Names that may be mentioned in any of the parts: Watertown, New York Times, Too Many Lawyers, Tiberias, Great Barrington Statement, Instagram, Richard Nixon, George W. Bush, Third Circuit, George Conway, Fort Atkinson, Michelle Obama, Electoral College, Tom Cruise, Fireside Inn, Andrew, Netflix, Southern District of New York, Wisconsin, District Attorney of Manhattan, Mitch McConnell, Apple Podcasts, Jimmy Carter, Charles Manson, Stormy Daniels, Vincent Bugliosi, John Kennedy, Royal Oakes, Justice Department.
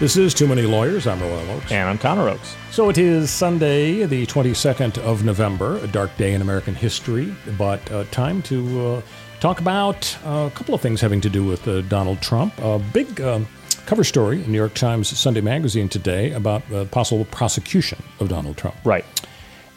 This is Too Many Lawyers. I'm Royal Oakes. And I'm Connor Oakes. So it is Sunday, the 22nd of November, a dark day in American history, but time to talk about a couple of things having to do with Donald Trump. A big cover story in New York Times Sunday magazine today about possible prosecution of Donald Trump. Right.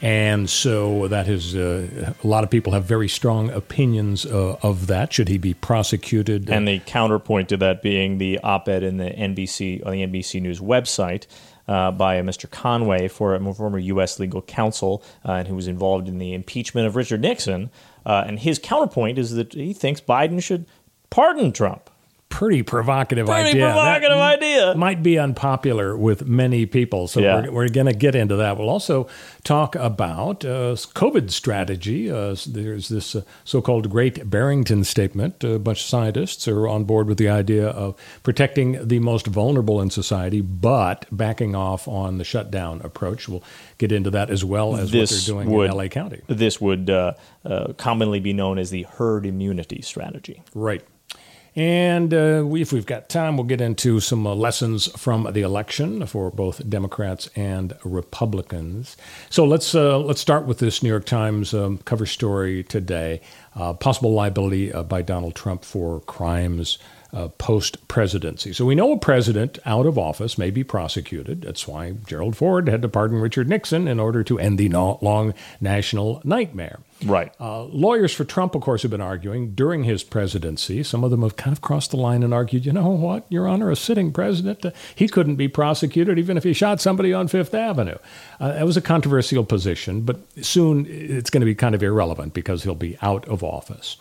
And so that is a lot of people have very strong opinions of that. Should he be prosecuted? And the counterpoint to that being the op-ed in the NBC on the NBC News website by Mr. Conway, former U.S. legal counsel, and who was involved in the impeachment of Richard Nixon. And his counterpoint is that he thinks Biden should pardon Trump. Pretty provocative idea. Might be unpopular with many people, so yeah. We're going to get into that. We'll also talk about COVID strategy. There's this so-called Great Barrington Statement. A bunch of scientists are on board with the idea of protecting the most vulnerable in society, but backing off on the shutdown approach. We'll get into that as well as this what they're doing in L.A. County. This would commonly be known as the herd immunity strategy. Right. And if we've got time, we'll get into some lessons from the election for both Democrats and Republicans. So let's start with this New York Times cover story today. Possible liability by Donald Trump for crimes post-presidency. So we know a president out of office may be prosecuted. That's why Gerald Ford had to pardon Richard Nixon in order to end the long national nightmare. Right. Lawyers for Trump, of course, have been arguing during his presidency. Some of them have kind of crossed the line and argued, you know what, Your Honor, a sitting president, he couldn't be prosecuted even if he shot somebody on Fifth Avenue. That was a controversial position, but soon it's going to be kind of irrelevant because he'll be out of office.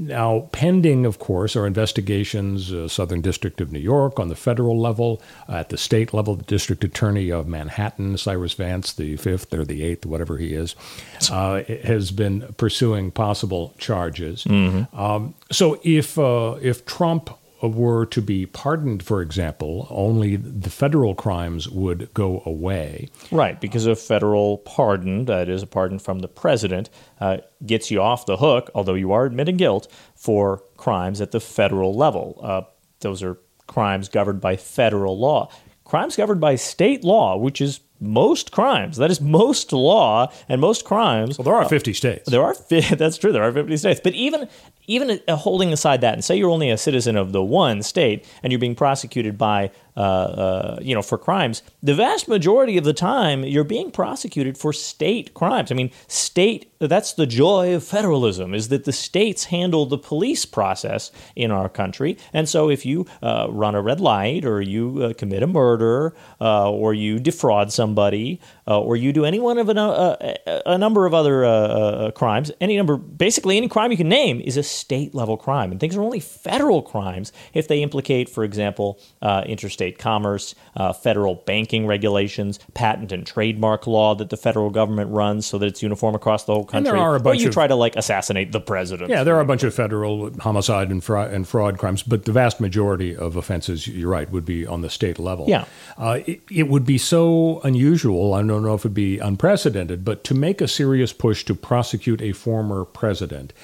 Now, pending, of course, are investigations, Southern District of New York on the federal level, at the state level, the District Attorney of Manhattan, Cyrus Vance, the 5th or the 8th, whatever he is, has been pursuing possible charges. Mm-hmm. So if Trump were to be pardoned, for example, only the federal crimes would go away. Right, because a federal pardon, that is a pardon from the president, gets you off the hook, although you are admitting guilt, for crimes at the federal level. Those are crimes governed by federal law. Crimes governed by state law, which is most crimes. That is most law and most crimes. Well, there are 50 states. That's true. There are 50 states. But even holding aside that, and say you're only a citizen of the one state and you're being prosecuted by, for crimes, the vast majority of the time you're being prosecuted for state crimes. I mean, that's the joy of federalism, is that the states handle the police process in our country. And so if you run a red light, or you commit a murder, or you defraud somebody, or you do any one of a number of other crimes, basically any crime you can name is a state-level crime. And things are only federal crimes if they implicate, for example, interstate commerce, federal banking regulations, patent and trademark law that the federal government runs so that it's uniform across the whole country. And there are a bunch try to, assassinate the president. Yeah, there are a bunch of federal homicide and fraud crimes, but the vast majority of offenses, you're right, would be on the state level. Yeah. It would be so unusual, I don't know if it would be unprecedented, but to make a serious push to prosecute a former president—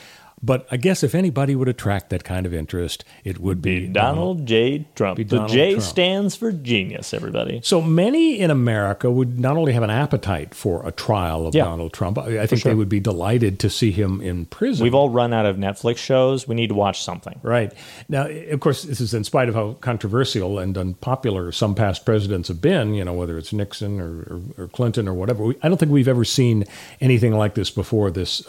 But I guess if anybody would attract that kind of interest, it would be Donald J. Trump. The J stands for genius, everybody. So many in America would not only have an appetite for a trial of Donald Trump, I think they would be delighted to see him in prison. We've all run out of Netflix shows. We need to watch something. Right. Now, of course, this is in spite of how controversial and unpopular some past presidents have been, you know, whether it's Nixon or Clinton or whatever. I don't think we've ever seen anything like this before, this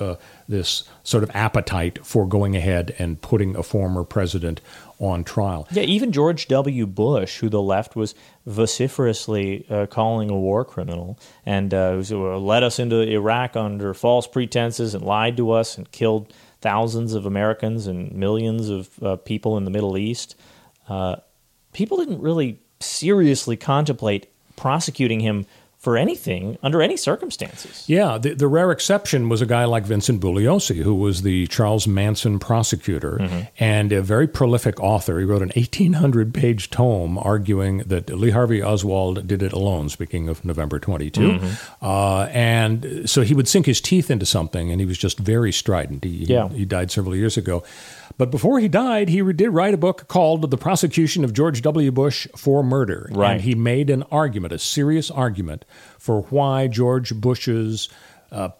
sort of appetite for going ahead and putting a former president on trial. Yeah, even George W. Bush, who the left was vociferously calling a war criminal and who led us into Iraq under false pretenses and lied to us and killed thousands of Americans and millions of people in the Middle East, people didn't really seriously contemplate prosecuting him for anything, under any circumstances. Yeah, the rare exception was a guy like Vincent Bugliosi, who was the Charles Manson prosecutor and a very prolific author. He wrote an 1,800-page tome arguing that Lee Harvey Oswald did it alone, speaking of November 22. And so he would sink his teeth into something, and he was just very strident. He died several years ago. But before he died, he did write a book called The Prosecution of George W. Bush for Murder. Right. And he made an argument, a serious argument, for why George Bush's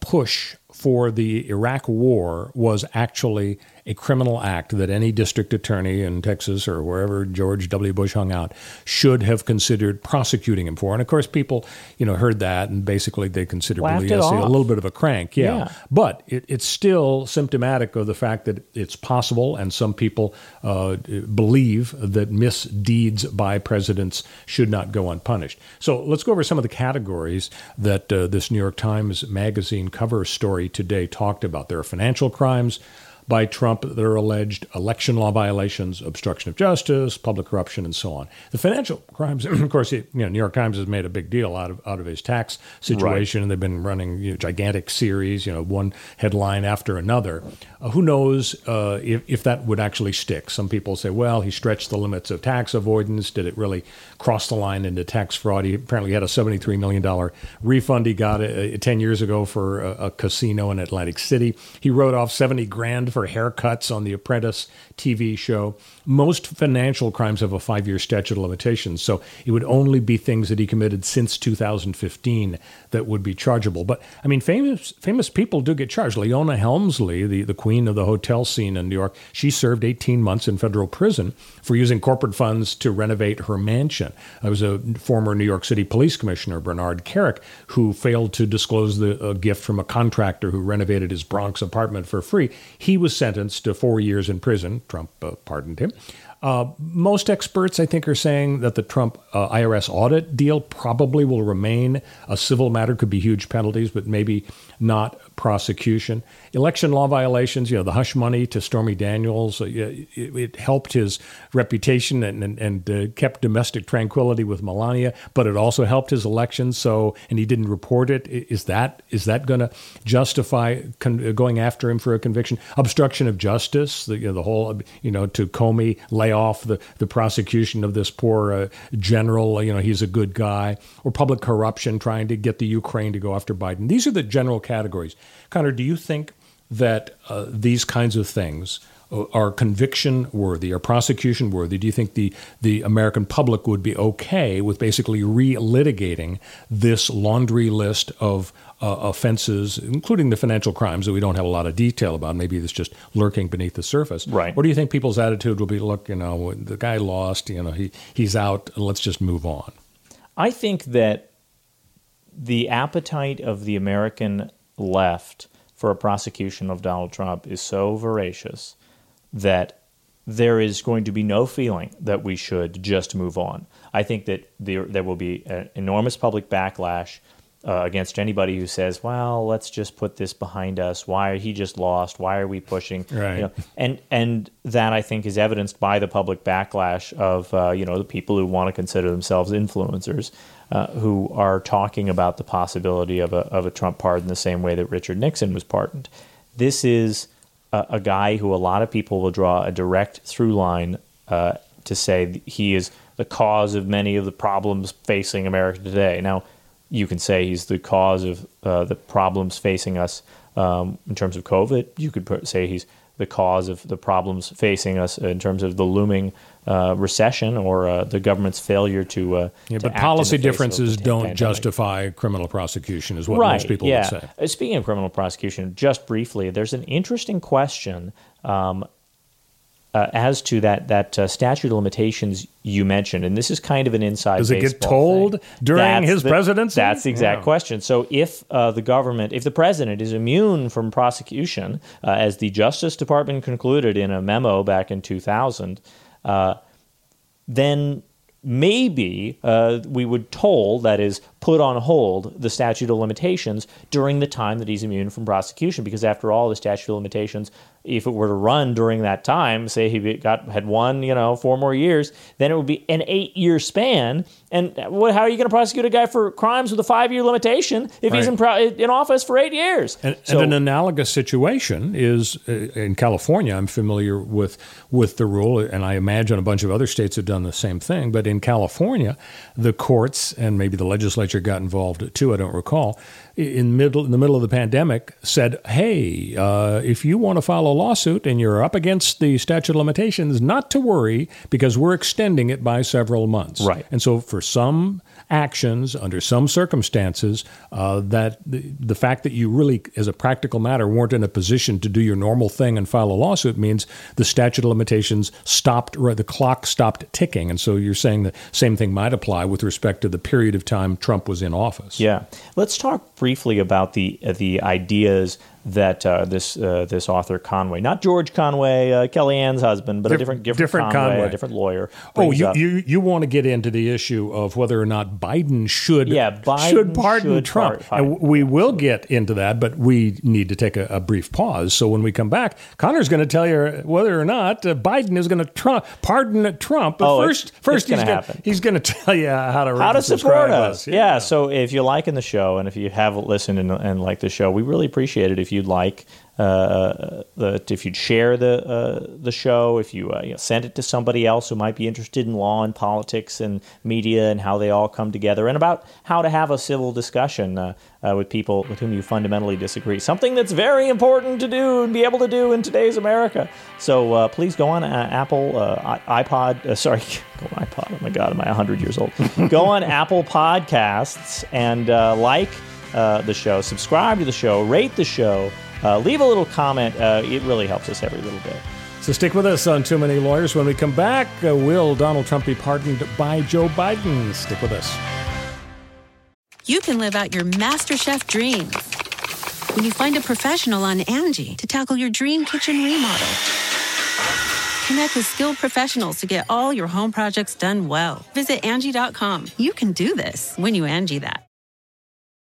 push for the Iraq war was actually a criminal act that any district attorney in Texas or wherever George W. Bush hung out should have considered prosecuting him for. And, of course, people, you know, heard that and basically they considered Bugliosi a little bit of a crank. Yeah. But it's still symptomatic of the fact that it's possible, and some people believe that misdeeds by presidents should not go unpunished. So let's go over some of the categories that this New York Times Magazine cover story today talked about. There are financial crimes by Trump that are alleged, election law violations, obstruction of justice, public corruption, and so on. The financial crimes, of course, New York Times has made a big deal out of his tax situation, and they've been running gigantic series, one headline after another. Who knows if that would actually stick? Some people say, well, he stretched the limits of tax avoidance. Did it really cross the line into tax fraud? He apparently had a $73 million refund he got 10 years ago for a casino in Atlantic City. He wrote off $70,000 for haircuts on The Apprentice TV show. Most financial crimes have a 5-year statute of limitations, so it would only be things that he committed since 2015 that would be chargeable. But, I mean, famous people do get charged. Leona Helmsley, the queen of the hotel scene in New York, she served 18 months in federal prison for using corporate funds to renovate her mansion. There was a former New York City police commissioner, Bernard Kerik, who failed to disclose a gift from a contractor who renovated his Bronx apartment for free. He was sentenced to 4 years in prison. Trump pardoned him. Most experts, I think, are saying that the Trump IRS audit deal probably will remain a civil matter. Could be huge penalties, but maybe not prosecution. Election law violations, the hush money to Stormy Daniels, it helped his reputation and kept domestic tranquility with Melania, but it also helped his election, and he didn't report it. Is that going to justify going after him for a conviction? Obstruction of justice, the whole, to Comey, lay off the prosecution of this poor general, he's a good guy, or public corruption, trying to get the Ukraine to go after Biden. These are the general categories. Connor, do you think that these kinds of things are conviction worthy, are prosecution worthy? Do you think the American public would be okay with basically relitigating this laundry list of offenses, including the financial crimes that we don't have a lot of detail about? Maybe it's just lurking beneath the surface. Right. Or do you think people's attitude will be, look, the guy lost, he's out, let's just move on? I think that the appetite of the American left for a prosecution of Donald Trump is so voracious that there is going to be no feeling that we should just move on. I think that there will be an enormous public backlash against anybody who says, well, let's just put this behind us. Why, he just lost? Why are we pushing? Right. And that, I think, is evidenced by the public backlash of the people who want to consider themselves influencers, who are talking about the possibility of a Trump pardon the same way that Richard Nixon was pardoned. This is a guy who a lot of people will draw a direct through line to say he is the cause of many of the problems facing America today. Now, you can say he's the cause of the problems facing us in terms of COVID. You could say he's the cause of the problems facing us in terms of the looming recession or the government's failure to to act policy in the face differences don't pandemic. Justify criminal prosecution is what most people would say. Speaking of criminal prosecution, just briefly, there's an interesting question as to that statute of limitations you mentioned, and this is kind of an inside baseball thing. Does it get told during his presidency? That's the exact question. So if the president is immune from prosecution, as the Justice Department concluded in a memo back in 2000, then maybe we would toll, that is, put on hold the statute of limitations during the time that he's immune from prosecution, because after all, the statute of limitations, if it were to run during that time, say he had won, 4 more years, then it would be an 8-year span. And how are you going to prosecute a guy for crimes with a 5-year limitation if he's in office for 8 years? And an analogous situation is in California. I'm familiar with the rule, and I imagine a bunch of other states have done the same thing. But in California, the courts and maybe the legislature got involved too. I don't recall. In the middle of the pandemic, said, hey, if you want to file a lawsuit and you're up against the statute of limitations, not to worry, because we're extending it by several months. Right. And so for some actions, under some circumstances, that the fact that you really, as a practical matter, weren't in a position to do your normal thing and file a lawsuit means the statute of limitations stopped, the clock stopped ticking. And so you're saying the same thing might apply with respect to the period of time Trump was in office. Yeah. Let's talk briefly about the ideas that this author Conway, not George Conway, Kellyanne's husband, but a different Conway, a different lawyer. Oh, you want to get into the issue of whether or not Biden should pardon Trump. And we will get into that, but we need to take a brief pause. So when we come back, Connor's going to tell you whether or not Biden is going to pardon Trump. But he's going to tell you how to support us. Yeah. So if you're liking the show and if you have listened and like the show, we really appreciate it if you'd like if you'd share the show, if you send it to somebody else who might be interested in law and politics and media and how they all come together, and about how to have a civil discussion with people with whom you fundamentally disagree, something that's very important to do and be able to do in today's America. So please go on Apple iPod. Oh my God, am I 100 years old? Go on Apple Podcasts and like the show, subscribe to the show, rate the show, leave a little comment. It really helps us every little bit. So stick with us on Too Many Lawyers. When we come back, will Donald Trump be pardoned by Joe Biden? Stick with us. You can live out your MasterChef dreams when you find a professional on Angie to tackle your dream kitchen remodel. Connect with skilled professionals to get all your home projects done well. Visit Angie.com. You can do this when you Angie that.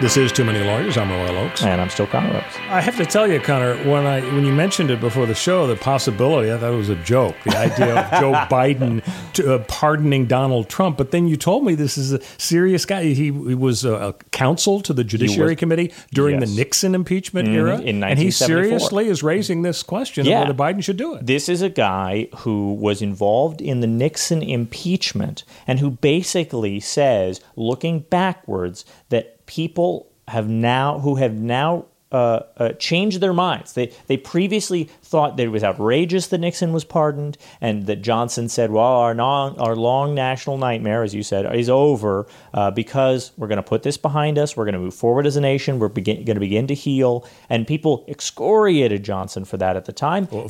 This is Too Many Lawyers. I'm Royal Oakes. And I'm still Connor Oakes. I have to tell you, Connor, when you mentioned it before the show, the possibility, I thought it was a joke, the idea of Joe Biden pardoning Donald Trump. But then you told me this is a serious guy. He was a counsel to the Judiciary Committee during the Nixon impeachment era. In 1974. And he seriously is raising this question of whether Biden should do it. This is a guy who was involved in the Nixon impeachment and who basically says, looking backwards, that people have now changed their minds. They previously thought that it was outrageous that Nixon was pardoned, and that Johnson said, well, our long national nightmare, as you said, is over because we're going to put this behind us. We're going to move forward as a nation. We're going to begin to heal. And people excoriated Johnson for that at the time. Well,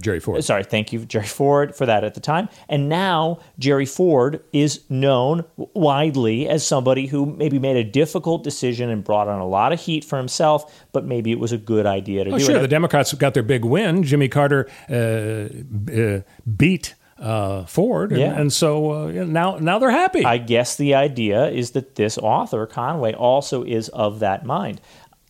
Jerry Ford. Sorry, thank you, Jerry Ford, for that at the time. And now Jerry Ford is known widely as somebody who maybe made a difficult decision and brought on a lot of heat for himself, but maybe it was a good idea to do it. Sure, the Democrats got their big win. Jimmy Carter beat Ford, and so now they're happy. I guess the idea is that this author, Conway, also is of that mind.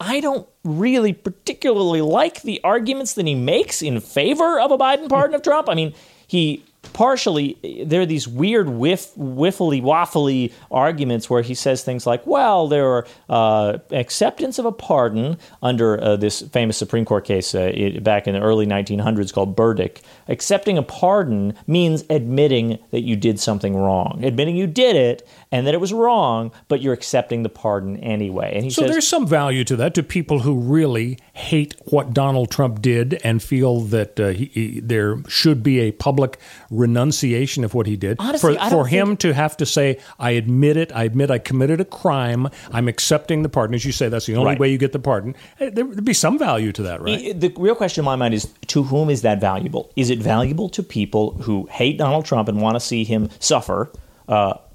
I don't really particularly like the arguments that he makes in favor of a Biden pardon of Trump. I mean, he partially, there are these weird waffly arguments where he says things like, well, there are acceptance of a pardon under this famous Supreme Court case back in the early 1900s called Burdick. Accepting a pardon means admitting that you did something wrong, admitting you did it and that it was wrong, but you're accepting the pardon anyway. And he says, there's some value to that, to people who really hate what Donald Trump did and feel that there should be a public renunciation of what he did. Honestly, for him to have to say, I admit I committed a crime, I'm accepting the pardon. As you say, that's the only way you get the pardon. There'd be some value to that, right? The real question in my mind is, to whom is that valuable? Is it valuable to people who hate Donald Trump and want to see him suffer?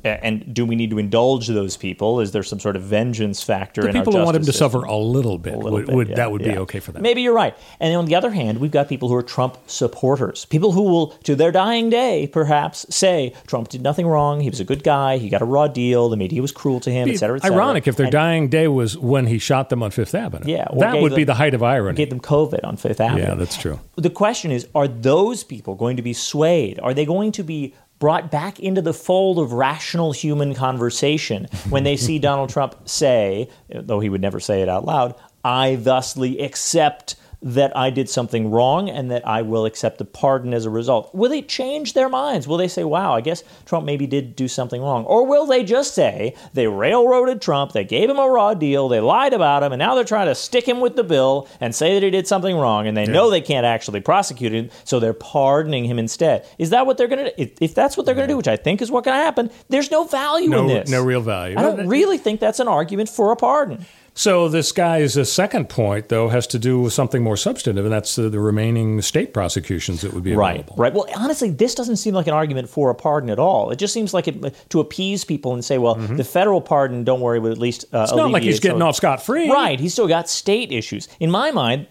And do we need to indulge those people? Is there some sort of vengeance factor in our justice system? The people who want him to suffer a little bit, that would be okay for them. Maybe you're right. And on the other hand, we've got people who are Trump supporters, people who will, to their dying day, perhaps, say Trump did nothing wrong, he was a good guy, he got a raw deal, the media was cruel to him, et cetera, et cetera. Ironic if their dying day was when he shot them on Fifth Avenue. Yeah, that would be the height of irony. Gave them COVID on Fifth Avenue. Yeah, that's true. The question is, are those people going to be swayed? Are they going to be brought back into the fold of rational human conversation when they see Donald Trump say, though he would never say it out loud, I thusly accept that I did something wrong and that I will accept the pardon as a result? Will they change their minds? Will they say, wow, I guess Trump maybe did do something wrong? Or will they just say they railroaded Trump, they gave him a raw deal, they lied about him, and now they're trying to stick him with the bill and say that he did something wrong, and they know they can't actually prosecute him, so they're pardoning him instead? Is that what they're going to do? If that's what they're going to do, which I think is what's going to happen, there's no value in this. No real value. I don't really think that's an argument for a pardon. So this guy's second point, though, has to do with something more substantive, and that's the remaining state prosecutions that would be available. Right. Well, honestly, this doesn't seem like an argument for a pardon at all. It just seems like it to appease people and say, well, the federal pardon, don't worry, would at least alleviate. It's not like he's getting off scot-free. Right. He's still got state issues. In my mind,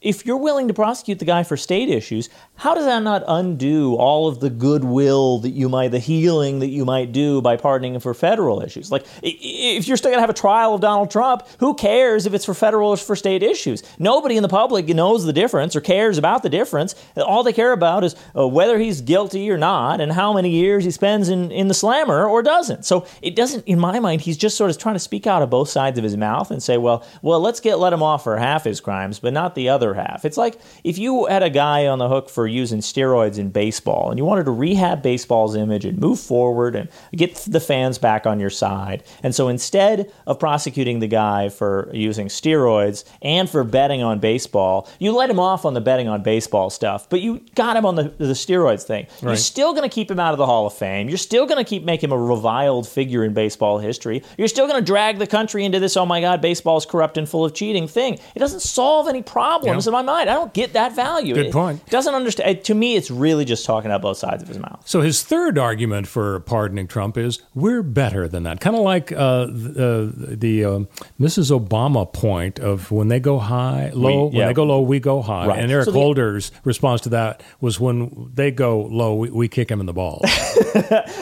if you're willing to prosecute the guy for state issues, how does that not undo all of the goodwill that you might, the healing that you might do by pardoning him for federal issues? Like, if you're still going to have a trial of Donald Trump, who cares if it's for federal or for state issues? Nobody in the public knows the difference or cares about the difference. All they care about is whether he's guilty or not and how many years he spends in the slammer or doesn't. So it doesn't, in my mind, he's just sort of trying to speak out of both sides of his mouth and say, well, let's let him off for half his crimes, but not the other half. It's like if you had a guy on the hook for using steroids in baseball and you wanted to rehab baseball's image and move forward and get the fans back on your side. And so instead of prosecuting the guy for using steroids and for betting on baseball, you let him off on the betting on baseball stuff, but you got him on the steroids thing. Right. You're still going to keep him out of the Hall of Fame. You're still going to make him a reviled figure in baseball history. You're still going to drag the country into this, oh my God, baseball's corrupt and full of cheating thing. It doesn't solve any problems in my mind. I don't get that value. Good point. It doesn't understand. To me, it's really just talking out both sides of his mouth. So his third argument for pardoning Trump is we're better than that. Kind of like Mrs. Obama point of when they go high, low. When they go low, we go high. Right. And Eric Holder's response to that was when they go low, we kick him in the balls.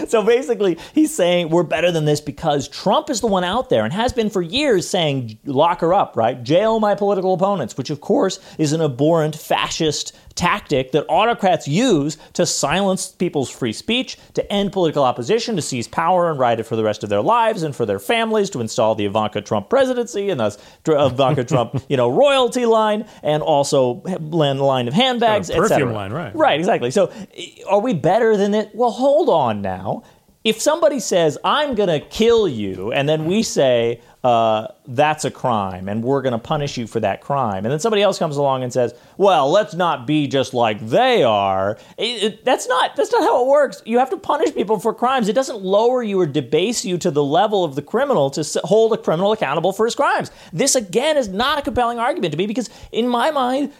So basically, he's saying we're better than this because Trump is the one out there and has been for years saying lock her up, right? Jail my political opponents, which of course is an abhorrent fascist tactic that autocrats use to silence people's free speech, to end political opposition, to seize power and ride it for the rest of their lives and for their families, to install the Ivanka Trump presidency and thus Ivanka Trump, royalty line and also line of handbags, et cetera. Perfume line, right. Right, exactly. So are we better than it? Well, hold on now. If somebody says, I'm going to kill you, and then we say, that's a crime, and we're going to punish you for that crime. And then somebody else comes along and says, well, let's not be just like they are. That's not how it works. You have to punish people for crimes. It doesn't lower you or debase you to the level of the criminal to hold a criminal accountable for his crimes. This, again, is not a compelling argument to me because, in my mind,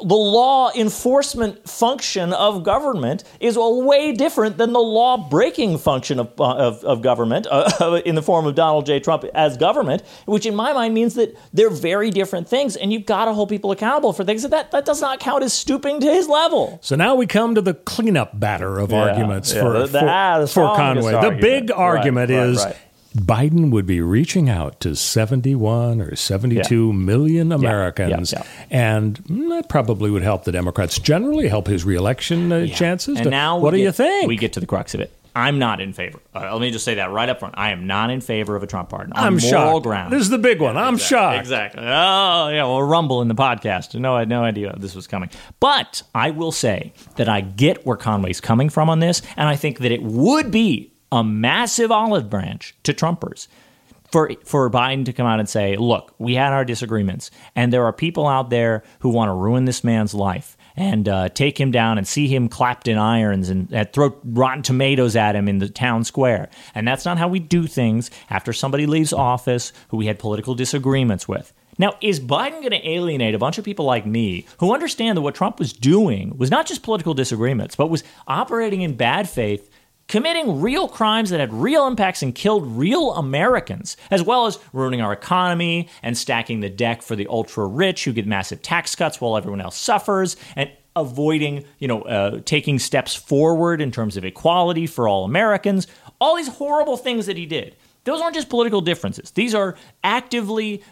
the law enforcement function of government is way different than the law-breaking function of government in the form of Donald J. Trump as government, which in my mind means that they're very different things, and you've got to hold people accountable for things that does not count as stooping to his level. So now we come to the cleanup batter of arguments for Conway. The big argument is... Right. Biden would be reaching out to 71 or 72 million Americans, and that probably would help the Democrats generally, help his reelection chances. And now what do you think? We get to the crux of it. I'm not in favor. Let me just say that right up front. I am not in favor of a Trump pardon. I'm shocked. Ground. This is the big one. Yeah, I'm shocked. Exactly. Oh, yeah, well, rumble in the podcast. No, I had no idea this was coming. But I will say that I get where Conway's coming from on this, and I think that it would be a massive olive branch to Trumpers for Biden to come out and say, look, we had our disagreements, and there are people out there who want to ruin this man's life and take him down and see him clapped in irons and throw rotten tomatoes at him in the town square. And that's not how we do things after somebody leaves office who we had political disagreements with. Now, is Biden going to alienate a bunch of people like me who understand that what Trump was doing was not just political disagreements, but was operating in bad faith, committing real crimes that had real impacts and killed real Americans, as well as ruining our economy and stacking the deck for the ultra-rich who get massive tax cuts while everyone else suffers, and avoiding, taking steps forward in terms of equality for all Americans, all these horrible things that he did. Those aren't just political differences. These are actively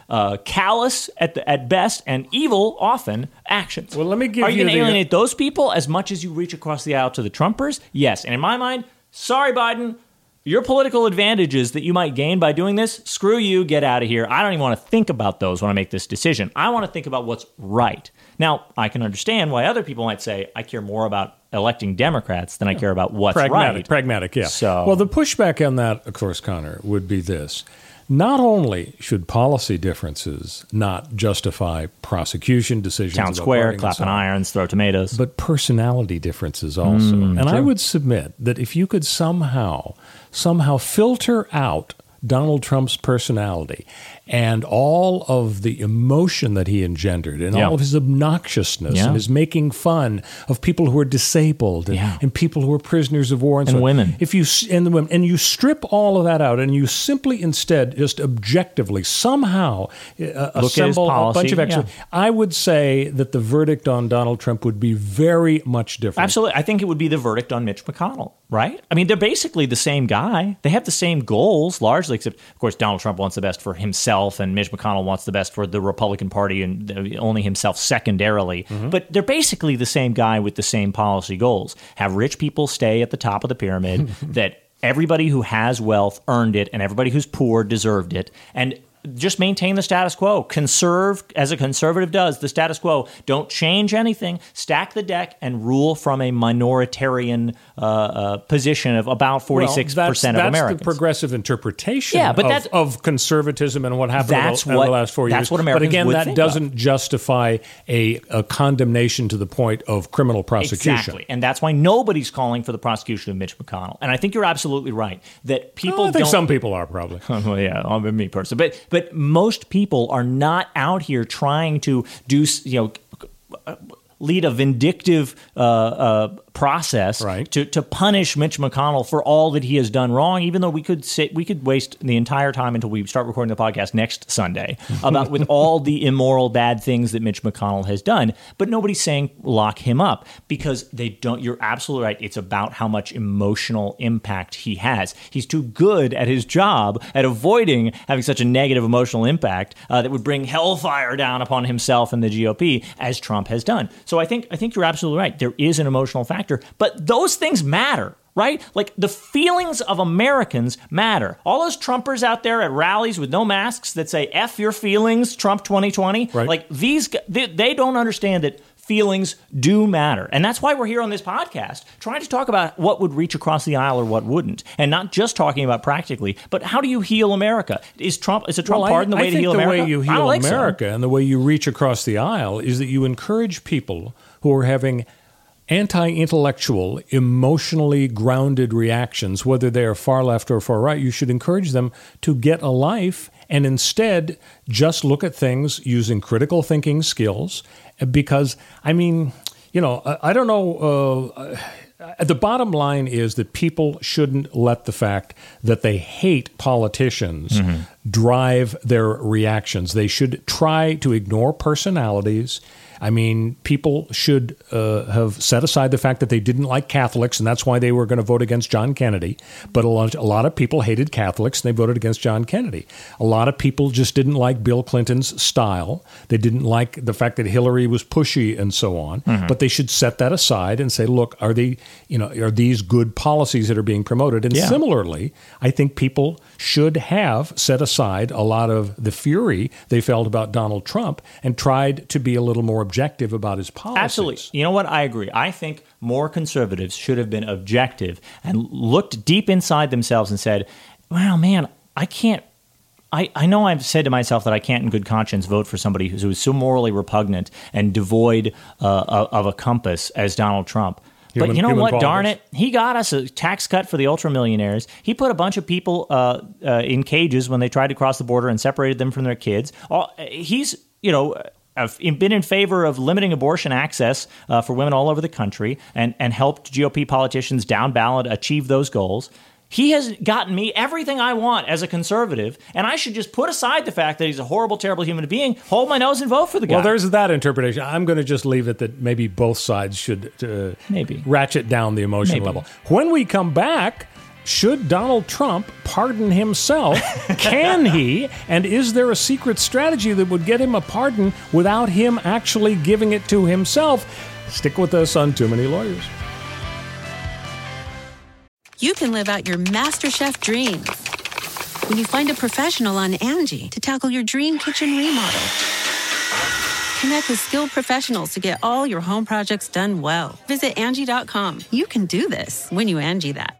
callous at best and evil often actions. Well, let me give you. Are you going to alienate those people as much as you reach across the aisle to the Trumpers? Yes. And in my mind, sorry, Biden, your political advantages that you might gain by doing this, screw you, get out of here. I don't even want to think about those when I make this decision. I want to think about what's right. Now, I can understand why other people might say, I care more about electing Democrats than I care about what's right. Pragmatic, yeah. So, well, the pushback on that, of course, Connor, would be this. Not only should policy differences not justify prosecution decisions, town square, clapping irons, throw tomatoes, but personality differences also. And true. I would submit that if you could somehow filter out Donald Trump's personality and all of the emotion that he engendered and all of his obnoxiousness and his making fun of people who are disabled and people who are prisoners of war and so women. And you strip all of that out and you simply instead just objectively somehow assemble a bunch of extra. I would say that the verdict on Donald Trump would be very much different. Absolutely. I think it would be the verdict on Mitch McConnell, right? I mean, they're basically the same guy. They have the same goals largely, except, of course, Donald Trump wants the best for himself, and Mitch McConnell wants the best for the Republican Party and only himself secondarily. Mm-hmm. But they're basically the same guy with the same policy goals. Have rich people stay at the top of the pyramid, that everybody who has wealth earned it and everybody who's poor deserved it. And just maintain the status quo. Conserve, as a conservative does, the status quo. Don't change anything. Stack the deck and rule from a minoritarian position of about 46% of Americans. That's the progressive interpretation of conservatism and what happened in the last 4 years. That's what Americans would think. But again, that doesn't justify a condemnation to the point of criminal prosecution. Exactly. And that's why nobody's calling for the prosecution of Mitch McConnell. And I think you're absolutely right that people I think some people are probably. Well, yeah, I'm me personally. But most people are not out here trying to lead a vindictive process to punish Mitch McConnell for all that he has done wrong, even though we could waste the entire time until we start recording the podcast next Sunday about with all the immoral bad things that Mitch McConnell has done. But nobody's saying lock him up because they don't. You're absolutely right. It's about how much emotional impact he has. He's too good at his job at avoiding having such a negative emotional impact that would bring hellfire down upon himself and the GOP as Trump has done. So I think you're absolutely right. There is an emotional factor. But those things matter, right? Like the feelings of Americans matter. All those Trumpers out there at rallies with no masks that say, F your feelings, Trump 2020. Right. Like these, they don't understand that feelings do matter. And that's why we're here on this podcast, trying to talk about what would reach across the aisle or what wouldn't. And not just talking about practically, but how do you heal America? Is a Trump pardon the way to heal America? I think the way you heal America and the way you reach across the aisle is that you encourage people who are having anti-intellectual, emotionally grounded reactions, whether they are far left or far right. You should encourage them to get a life and instead just look at things using critical thinking skills. Because, I mean, I don't know. The bottom line is that people shouldn't let the fact that they hate politicians drive their reactions. They should try to ignore personalities I mean, people should have set aside the fact that they didn't like Catholics, and that's why they were going to vote against John Kennedy. But a lot of people hated Catholics, and they voted against John Kennedy. A lot of people just didn't like Bill Clinton's style. They didn't like the fact that Hillary was pushy and so on. Mm-hmm. But they should set that aside and say, look, are these good policies that are being promoted? And similarly, I think people should have set aside a lot of the fury they felt about Donald Trump and tried to be a little more objective about his policies. Absolutely. You know what? I agree. I think more conservatives should have been objective and looked deep inside themselves and said, wow, man, I can't. I know I've said to myself that I can't in good conscience vote for somebody who is so morally repugnant and devoid of a compass as Donald Trump. But you know what? Darn it. He got us a tax cut for the ultra-millionaires. He put a bunch of people in cages when they tried to cross the border and separated them from their kids. He's, you know, been in favor of limiting abortion access for women all over the country and helped GOP politicians down ballot achieve those goals. He has gotten me everything I want as a conservative, and I should just put aside the fact that he's a horrible, terrible human being, hold my nose and vote for the guy. Well, there's that interpretation. I'm going to just leave it that maybe both sides should ratchet down the emotion level. When we come back, should Donald Trump pardon himself? Can he? And is there a secret strategy that would get him a pardon without him actually giving it to himself? Stick with us on Too Many Lawyers. You can live out your MasterChef dreams when you find a professional on Angie to tackle your dream kitchen remodel. Connect with skilled professionals to get all your home projects done well. Visit Angie.com. You can do this when you Angie that.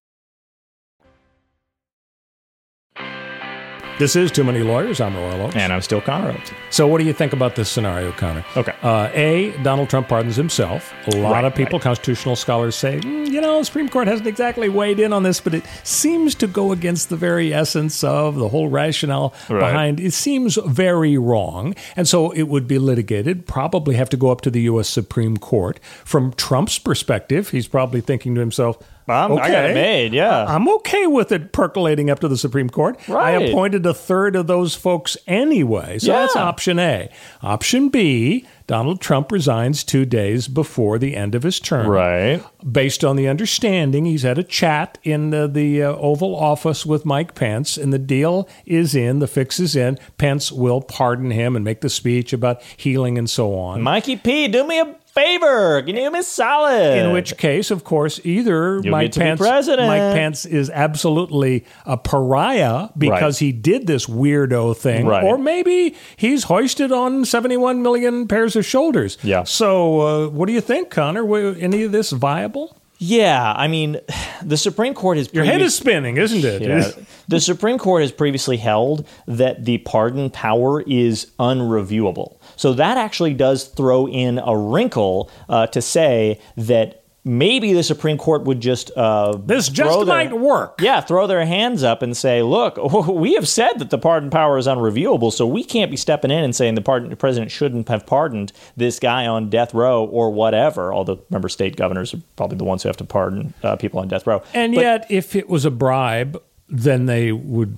This is Too Many Lawyers. I'm Royal Oakes. And I'm still Connor Oakes. So what do you think about this scenario, Connor? Okay. A, Donald Trump pardons himself. A lot of people, constitutional scholars, say, the Supreme Court hasn't exactly weighed in on this, but it seems to go against the very essence of the whole rationale behind. It seems very wrong. And so it would be litigated, probably have to go up to the U.S. Supreme Court. From Trump's perspective, he's probably thinking to himself, I got it made, yeah. I'm okay with it percolating up to the Supreme Court. Right. I appointed a third of those folks anyway, so that's option A. Option B, Donald Trump resigns 2 days before the end of his term. Right. Based on the understanding, he's had a chat in the Oval Office with Mike Pence, and the deal is in, the fix is in. Pence will pardon him and make the speech about healing and so on. Mikey P, do me a favor. Can you do me solid? In which case, of course, either Mike Pence is absolutely a pariah because he did this weirdo thing, or maybe he's hoisted on 71 million pairs of shoulders. Yeah. So what do you think, Connor? Were any of this viable? Yeah, I mean, the Supreme Court has... Your head is spinning, isn't it? Yeah. The Supreme Court has previously held that the pardon power is unreviewable. So that actually does throw in a wrinkle to say that maybe the Supreme Court would just... might work. Yeah, throw their hands up and say, look, we have said that the pardon power is unreviewable, so we can't be stepping in and saying the president shouldn't have pardoned this guy on death row or whatever. Although, remember, state governors are probably the ones who have to pardon people on death row. Yet, if it was a bribe, then they would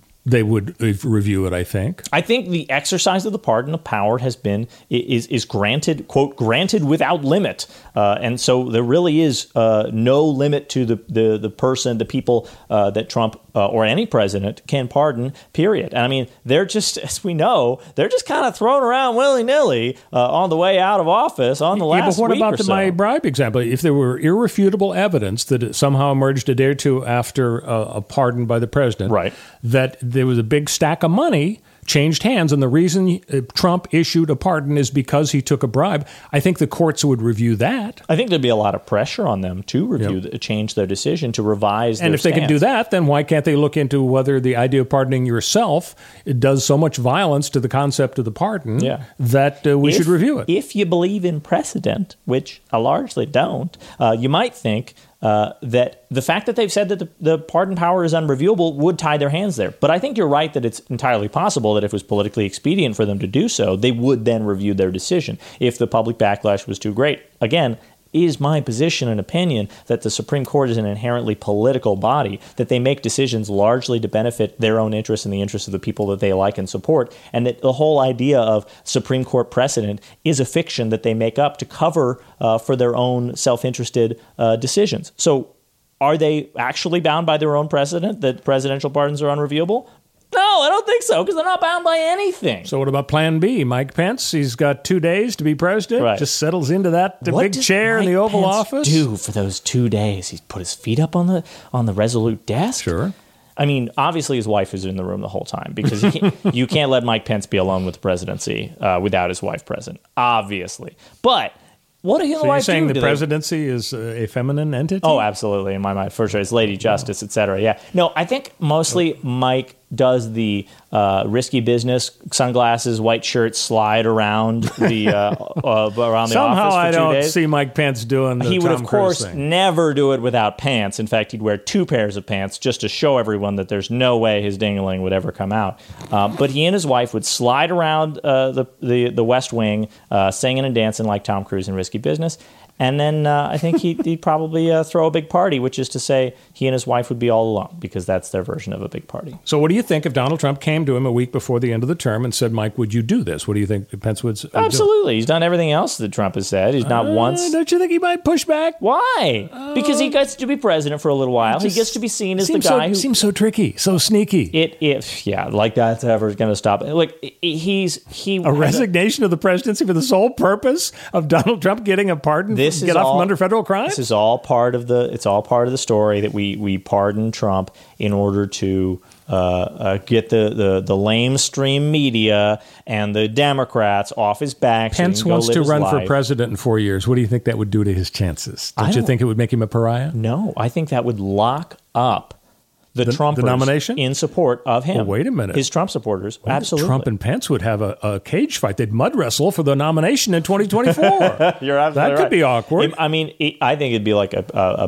review it, I think. I think the exercise of the pardon of power is granted, quote, granted without limit. And so there really is no limit to the person, the people that Trump or any president can pardon, period. And I mean, they're just, as we know, they're just kind of thrown around willy-nilly on the way out of office on the last week or so. Yeah, but what about my bribe example? If there were irrefutable evidence that it somehow emerged a day or two after a pardon by the president, that there was a big stack of money changed hands, and the reason Trump issued a pardon is because he took a bribe, I think the courts would review that. I think there'd be a lot of pressure on them to review, change their decision, to revise their stance. And if they can do that, then why can't they look into whether the idea of pardoning yourself does so much violence to the concept of the pardon that we should review it? If you believe in precedent, which I largely don't, you might think that the fact that they've said that the pardon power is unreviewable would tie their hands there. But I think you're right that it's entirely possible that if it was politically expedient for them to do so, they would then review their decision if the public backlash was too great. Again, is my position and opinion that the Supreme Court is an inherently political body, that they make decisions largely to benefit their own interests and the interests of the people that they like and support, and that the whole idea of Supreme Court precedent is a fiction that they make up to cover for their own self-interested decisions. So are they actually bound by their own precedent that presidential pardons are unreviewable? No, I don't think so, because they're not bound by anything. So what about Plan B? Mike Pence, he's got 2 days to be president, right. Just settles into that big chair in the Oval Office. What does Mike Pence do for those 2 days? He's put his feet up on the resolute desk? Sure. I mean, obviously his wife is in the room the whole time, because he can't, you can't let Mike Pence be alone with the presidency without his wife present, obviously. But... what do you so you're saying the presidency is a feminine entity? Oh, absolutely. In my mind, for sure. It's Lady Justice, et cetera. Yeah. No, I think mostly Mike does the risky business, sunglasses, white shirt, slide around the around the somehow office for 2 days. Somehow I don't see Mike Pence doing the Tom Cruise thing. He would, of course, never do it without pants. In fact, he'd wear 2 pairs of pants just to show everyone that there's no way his ding-a-ling would ever come out. But he and his wife would slide around the West Wing, singing and dancing like Tom Cruise in Risky Business. And then I think he'd probably throw a big party, which is to say he and his wife would be all alone, because that's their version of a big party. So what do you think if Donald Trump came to him a week before the end of the term and said, Mike, would you do this? What do you think Pence would absolutely do? He's done everything else that Trump has said. He's not once. Don't you think he might push back? Why? Because he gets to be president for a little while. He gets to be seen as the guy who seems so tricky, so sneaky. Like that's ever going to stop. Look, a resignation of the presidency for the sole purpose of Donald Trump getting a pardon. This get off from under federal crime? This is all part of the story that we pardon Trump in order to get the lamestream media and the Democrats off his back. Pence wants to run for president in 4 years. What do you think that would do to his chances? Don't you think it would make him a pariah? No, I think that would lock up the Trumpers nomination? In support of him. Well, wait a minute. His Trump supporters. Well, absolutely. Trump and Pence would have a cage fight. They'd mud wrestle for the nomination in 2024. You're absolutely right. That could be awkward. I think it'd be like a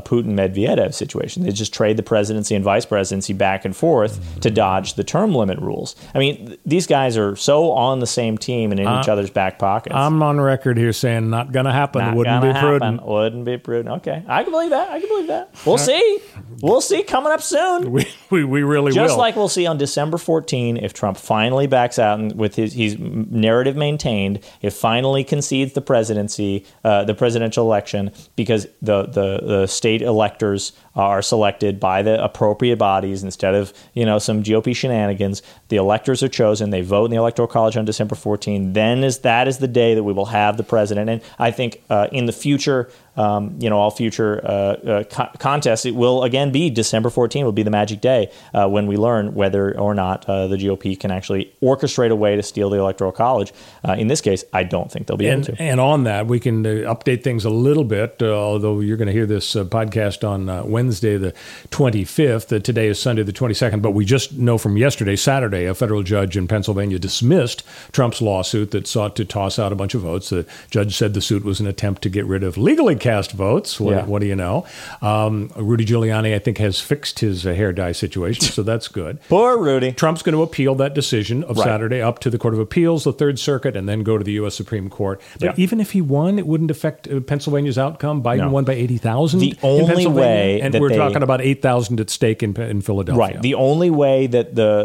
Putin-Medvedev situation. They just trade the presidency and vice presidency back and forth to dodge the term limit rules. I mean, these guys are so on the same team and in each other's back pockets. I'm on record here saying not going to happen. Wouldn't be prudent. Wouldn't be prudent. Okay. I can believe that. We'll see. We'll see coming up soon. We really will. Just like we'll see on December 14, if Trump finally backs out and with his narrative maintained, if finally concedes the presidency, the presidential election, because the state electors are selected by the appropriate bodies instead of some GOP shenanigans. The electors are chosen. They vote in the Electoral College on December 14. That is the day that we will have the president. And I think in the future, all future contests, it will again be December 14 will be the magic day when we learn whether or not the GOP can actually orchestrate a way to steal the Electoral College. In this case, I don't think they'll be able to. And on that, we can update things a little bit, although you're going to hear this podcast on Wednesday, the 25th. Today is Sunday, the 22nd. But we just know from yesterday, Saturday, a federal judge in Pennsylvania dismissed Trump's lawsuit that sought to toss out a bunch of votes. The judge said the suit was an attempt to get rid of legally cast votes. What do you know? Rudy Giuliani, I think, has fixed his hair dye situation, so that's good. Poor Rudy. Trump's going to appeal that decision of Saturday up to the Court of Appeals, the Third Circuit, and then go to the U.S. Supreme Court. But even if he won, it wouldn't affect Pennsylvania's outcome. Biden won by 80,000 in Pennsylvania. The only way that we're talking about 8,000 at stake in Philadelphia. Right. The only way that the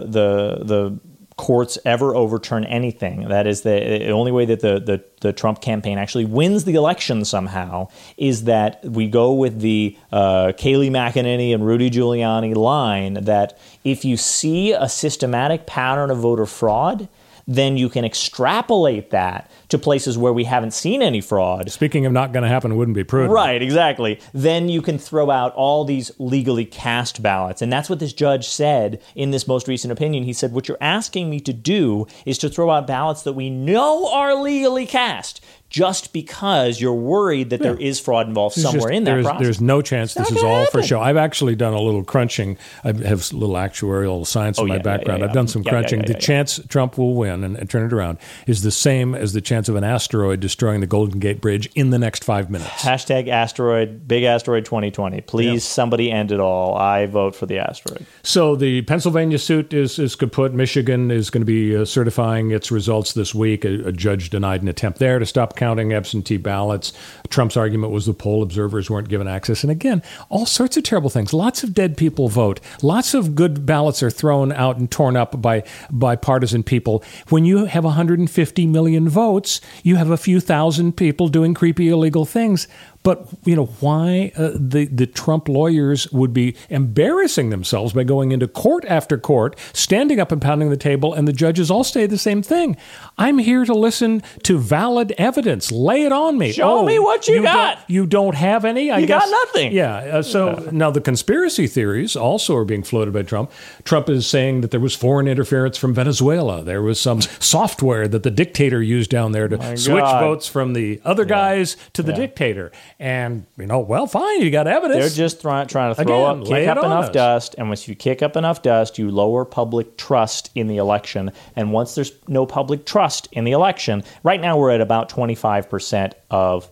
courts ever overturn anything, that is the only way that the Trump campaign actually wins the election somehow, is that we go with the Kayleigh McEnany and Rudy Giuliani line that if you see a systematic pattern of voter fraud, then you can extrapolate that to places where we haven't seen any fraud. Speaking of not going to happen, wouldn't be prudent. Right, exactly. Then you can throw out all these legally cast ballots. And that's what this judge said in this most recent opinion. He said, what you're asking me to do is to throw out ballots that we know are legally cast. just because you're worried that there is fraud involved somewhere in that process. There's no chance this is all for show. I've actually done a little crunching. I have a little actuarial science in my background. I've done some crunching. The chance Trump will win and turn it around is the same as the chance of an asteroid destroying the Golden Gate Bridge in the next 5 minutes. Hashtag asteroid, big asteroid 2020. Please, somebody end it all. I vote for the asteroid. So the Pennsylvania suit is kaput. Michigan is going to be certifying its results this week. A judge denied an attempt there to stop counting absentee ballots. Trump's argument was the poll observers weren't given access. And again, all sorts of terrible things. Lots of dead people vote. Lots of good ballots are thrown out and torn up by partisan people. When you have 150 million votes, you have a few thousand people doing creepy illegal things. But, you know, why the Trump lawyers would be embarrassing themselves by going into court after court, standing up and pounding the table, and the judges all say the same thing. I'm here to listen to valid evidence. Lay it on me. Show me what you got. You don't have any? I guess. Got nothing. Yeah. Now the conspiracy theories also are being floated by Trump. Trump is saying that there was foreign interference from Venezuela. There was some software that the dictator used down there to switch votes from the other guys to the dictator. And, you know, well, fine, you got evidence. They're just trying to kick up enough dust. And once you kick up enough dust, you lower public trust in the election. And once there's no public trust in the election, right now we're at about 25% of,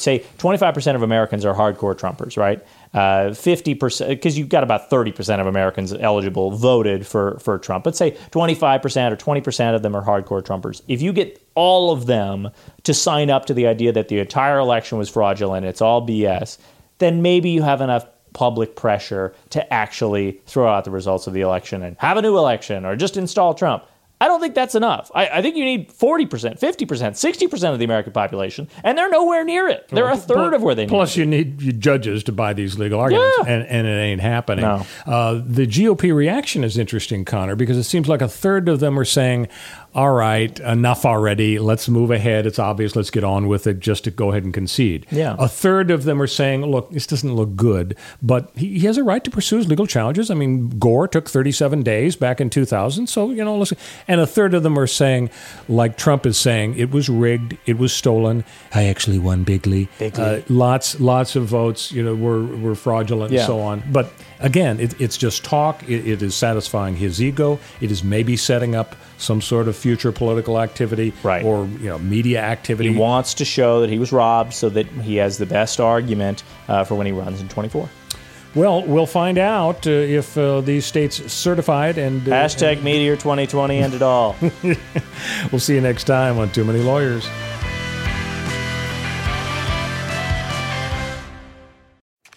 say, 25% of Americans are hardcore Trumpers, right? 50%, because you've got about 30% of Americans eligible voted for Trump. Let's say 25% or 20% of them are hardcore Trumpers. If you get all of them to sign up to the idea that the entire election was fraudulent, it's all BS, then maybe you have enough public pressure to actually throw out the results of the election and have a new election or just install Trump. I don't think that's enough. I think you need 40%, 50%, 60% of the American population, and they're nowhere near it. They're a third of where they need. Plus, you need judges to buy these legal arguments, and it ain't happening. No. The GOP reaction is interesting, Connor, because it seems like a third of them are saying, all right, enough already. Let's move ahead. It's obvious. Let's get on with it just to go ahead and concede. Yeah. A third of them are saying, look, this doesn't look good, but he has a right to pursue his legal challenges. I mean, Gore took 37 days back in 2000. So, you know, listen. And a third of them are saying, like Trump is saying, it was rigged. It was stolen. I actually won bigly. Lots of votes, you know, were fraudulent and so on. But again, it's just talk. It is satisfying his ego. It is maybe setting up some sort of future political activity or, you know, media activity. He wants to show that he was robbed so that he has the best argument for when he runs in 24. Well, we'll find out if these states certified and... Hashtag Meteor 2020 end it all. We'll see you next time on Too Many Lawyers.